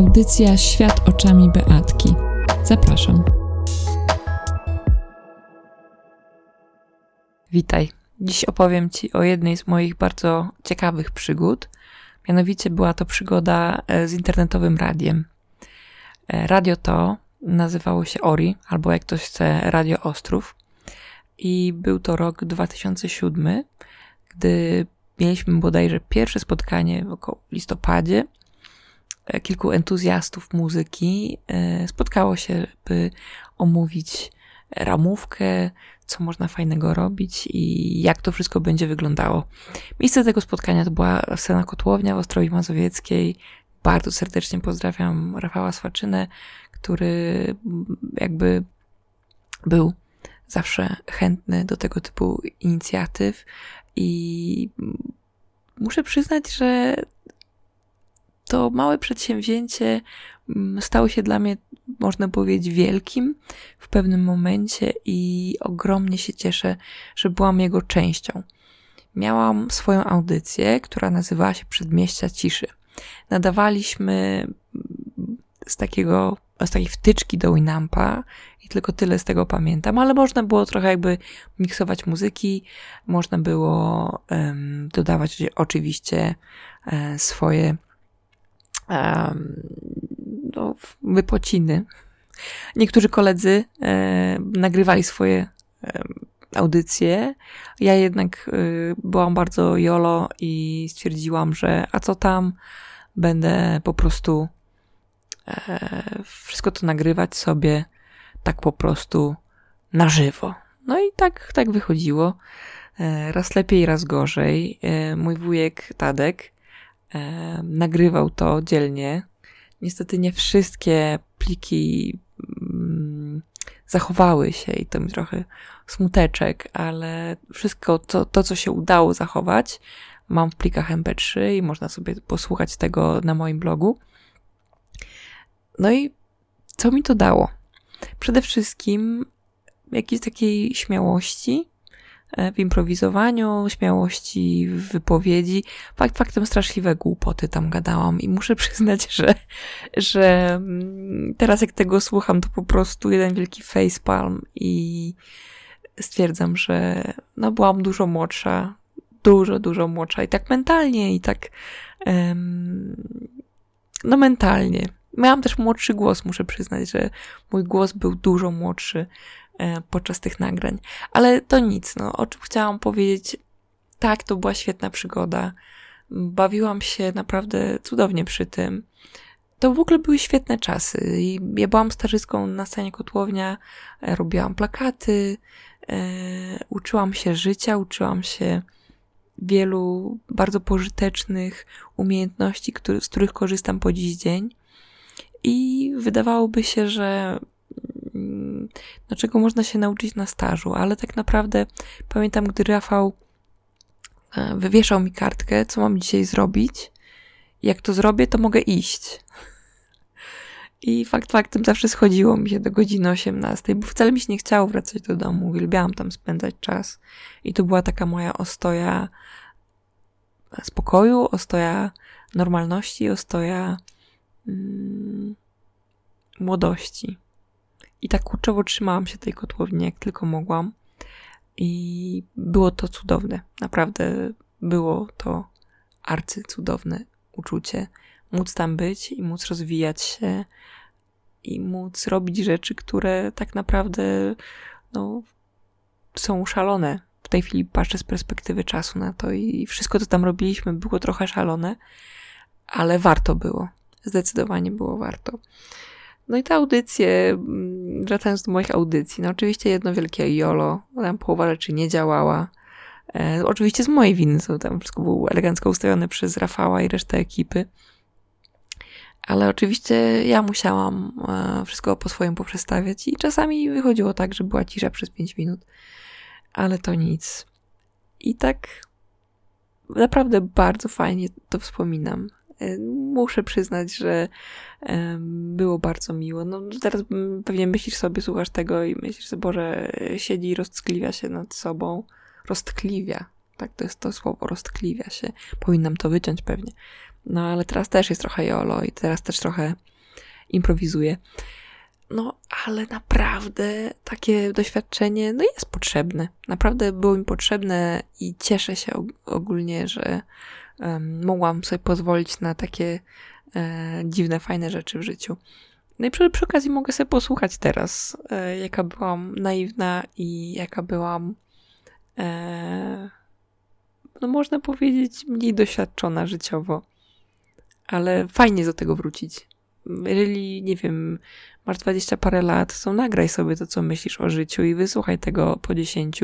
audycja Świat oczami Beatki. Zapraszam. Witaj. Dziś opowiem Ci o jednej z moich bardzo ciekawych przygód. Mianowicie była to przygoda z internetowym radiem. Radio to nazywało się ORI, albo jak ktoś chce, Radio Ostrów. I był to rok 2007, gdy mieliśmy bodajże pierwsze spotkanie w listopadzie. Kilku entuzjastów muzyki spotkało się, by omówić ramówkę, co można fajnego robić i jak to wszystko będzie wyglądało. Miejsce tego spotkania to była Scenie Kotłownia w Ostrowie Mazowieckiej. Bardzo serdecznie pozdrawiam Rafała Swaczynę, który jakby był zawsze chętny do tego typu inicjatyw i muszę przyznać, że to małe przedsięwzięcie stało się dla mnie, można powiedzieć, wielkim w pewnym momencie i ogromnie się cieszę, że byłam jego częścią. Miałam swoją audycję, która nazywała się Przedmieścia Ciszy. Nadawaliśmy z takiej wtyczki do Winampa i tylko tyle z tego pamiętam, ale można było trochę jakby miksować muzyki, można było dodawać oczywiście swoje wypociny. Niektórzy koledzy nagrywali swoje audycje. Ja jednak byłam bardzo jolo i stwierdziłam, że a co tam, będę po prostu wszystko to nagrywać sobie tak po prostu na żywo. No i tak wychodziło. Raz lepiej, raz gorzej. Mój wujek Tadek nagrywał to dzielnie. Niestety nie wszystkie pliki zachowały się i to mi trochę smuteczek, ale wszystko to, co się udało zachować, mam w plikach MP3 i można sobie posłuchać tego na moim blogu. No i co mi to dało? Przede wszystkim jakiejś takiej śmiałości w improwizowaniu, śmiałości w wypowiedzi. Faktem straszliwe głupoty tam gadałam i muszę przyznać, że teraz jak tego słucham, to po prostu jeden wielki facepalm i stwierdzam, że no byłam dużo młodsza, dużo młodsza i tak mentalnie i tak no mentalnie. Miałam też młodszy głos, muszę przyznać, że mój głos był dużo młodszy podczas tych nagrań. Ale to nic, no, o czym chciałam powiedzieć. Tak, to była świetna przygoda. Bawiłam się naprawdę cudownie przy tym. To w ogóle były świetne czasy. I ja byłam stażystką na Scenie Kotłownia, robiłam plakaty, uczyłam się życia, uczyłam się wielu bardzo pożytecznych umiejętności, z których korzystam po dziś dzień. I wydawałoby się, że no, czego można się nauczyć na stażu, ale tak naprawdę pamiętam, gdy Rafał wywieszał mi kartkę, co mam dzisiaj zrobić. Jak to zrobię, to mogę iść. I faktem zawsze schodziło mi się do godziny 18, bo wcale mi się nie chciało wracać do domu. Uwielbiałam tam spędzać czas. I to była taka moja ostoja spokoju, ostoja normalności, ostoja młodości. I tak kurczowo trzymałam się tej Kotłowni, jak tylko mogłam. I było to cudowne. Naprawdę było to arcycudowne uczucie. Móc tam być i móc rozwijać się i móc robić rzeczy, które tak naprawdę no, są szalone. W tej chwili patrzę z perspektywy czasu na to i wszystko, co tam robiliśmy, było trochę szalone, ale warto było. Zdecydowanie było warto. No i te audycje, wracając do moich audycji, no oczywiście jedno wielkie jolo, tam połowa rzeczy nie działała. Oczywiście z mojej winy, to tam wszystko było elegancko ustawione przez Rafała i resztę ekipy. Ale oczywiście ja musiałam wszystko po swoim poprzestawiać i czasami wychodziło tak, że była cisza przez 5 minut. Ale to nic. I tak naprawdę bardzo fajnie to wspominam. Muszę przyznać, że było bardzo miło. No teraz pewnie myślisz sobie, słuchasz tego i myślisz sobie, Boże, siedzi i roztkliwia się nad sobą. Roztkliwia. Tak, to jest to słowo, roztkliwia się. Powinnam to wyciąć pewnie. No ale teraz też jest trochę jolo i teraz też trochę improwizuję. No, ale naprawdę takie doświadczenie, no jest potrzebne. Naprawdę było mi potrzebne i cieszę się ogólnie, że mogłam sobie pozwolić na takie dziwne, fajne rzeczy w życiu. No i przy okazji mogę sobie posłuchać teraz, jaka byłam naiwna i jaka byłam, no można powiedzieć, mniej doświadczona życiowo. Ale fajnie do tego wrócić. Jeżeli, nie wiem, masz 20 parę lat, to nagraj sobie to, co myślisz o życiu i wysłuchaj tego po 10,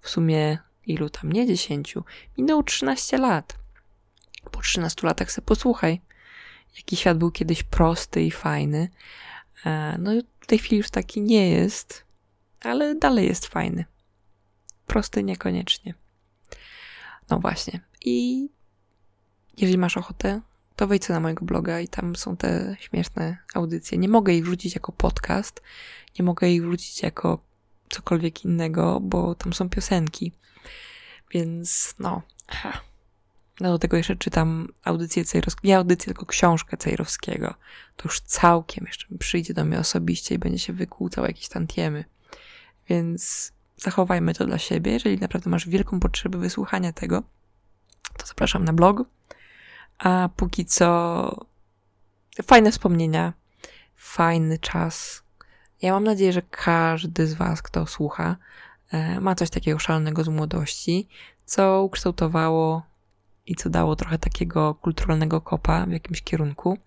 w sumie ilu tam, nie 10. Minęło 13 lat. Po 13 latach se posłuchaj, jaki świat był kiedyś prosty i fajny. No w tej chwili już taki nie jest, ale dalej jest fajny. Prosty niekoniecznie. No właśnie. I jeżeli masz ochotę, to wejdź na mojego bloga i tam są te śmieszne audycje. Nie mogę ich wrzucić jako podcast, nie mogę ich wrzucić jako cokolwiek innego, bo tam są piosenki. Więc no. Aha. No do tego jeszcze czytam audycję Cejrowskiego. Nie audycję, tylko książkę Cejrowskiego. To już całkiem jeszcze przyjdzie do mnie osobiście i będzie się wykłócał jakieś tantiemy. Więc zachowajmy to dla siebie. Jeżeli naprawdę masz wielką potrzebę wysłuchania tego, to zapraszam na blog. A póki co fajne wspomnienia, fajny czas. Ja mam nadzieję, że każdy z was, kto słucha, ma coś takiego szalonego z młodości, co ukształtowało i co dało trochę takiego kulturalnego kopa w jakimś kierunku.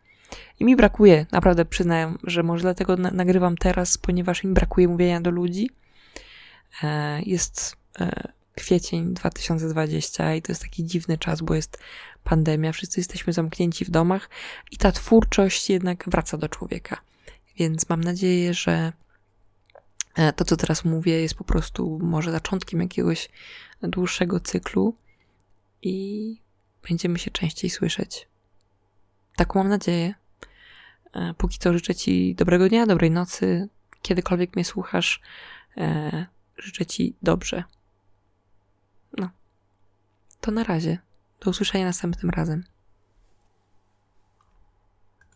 I mi brakuje, naprawdę przyznaję, że może dlatego nagrywam teraz, ponieważ mi brakuje mówienia do ludzi. Jest kwiecień 2020 i to jest taki dziwny czas, bo jest pandemia, wszyscy jesteśmy zamknięci w domach i ta twórczość jednak wraca do człowieka. Więc mam nadzieję, że to, co teraz mówię, jest po prostu może zaczątkiem jakiegoś dłuższego cyklu i będziemy się częściej słyszeć. Taką mam nadzieję. Póki co życzę ci dobrego dnia, dobrej nocy. Kiedykolwiek mnie słuchasz, życzę ci dobrze. No. To na razie. Do usłyszenia następnym razem.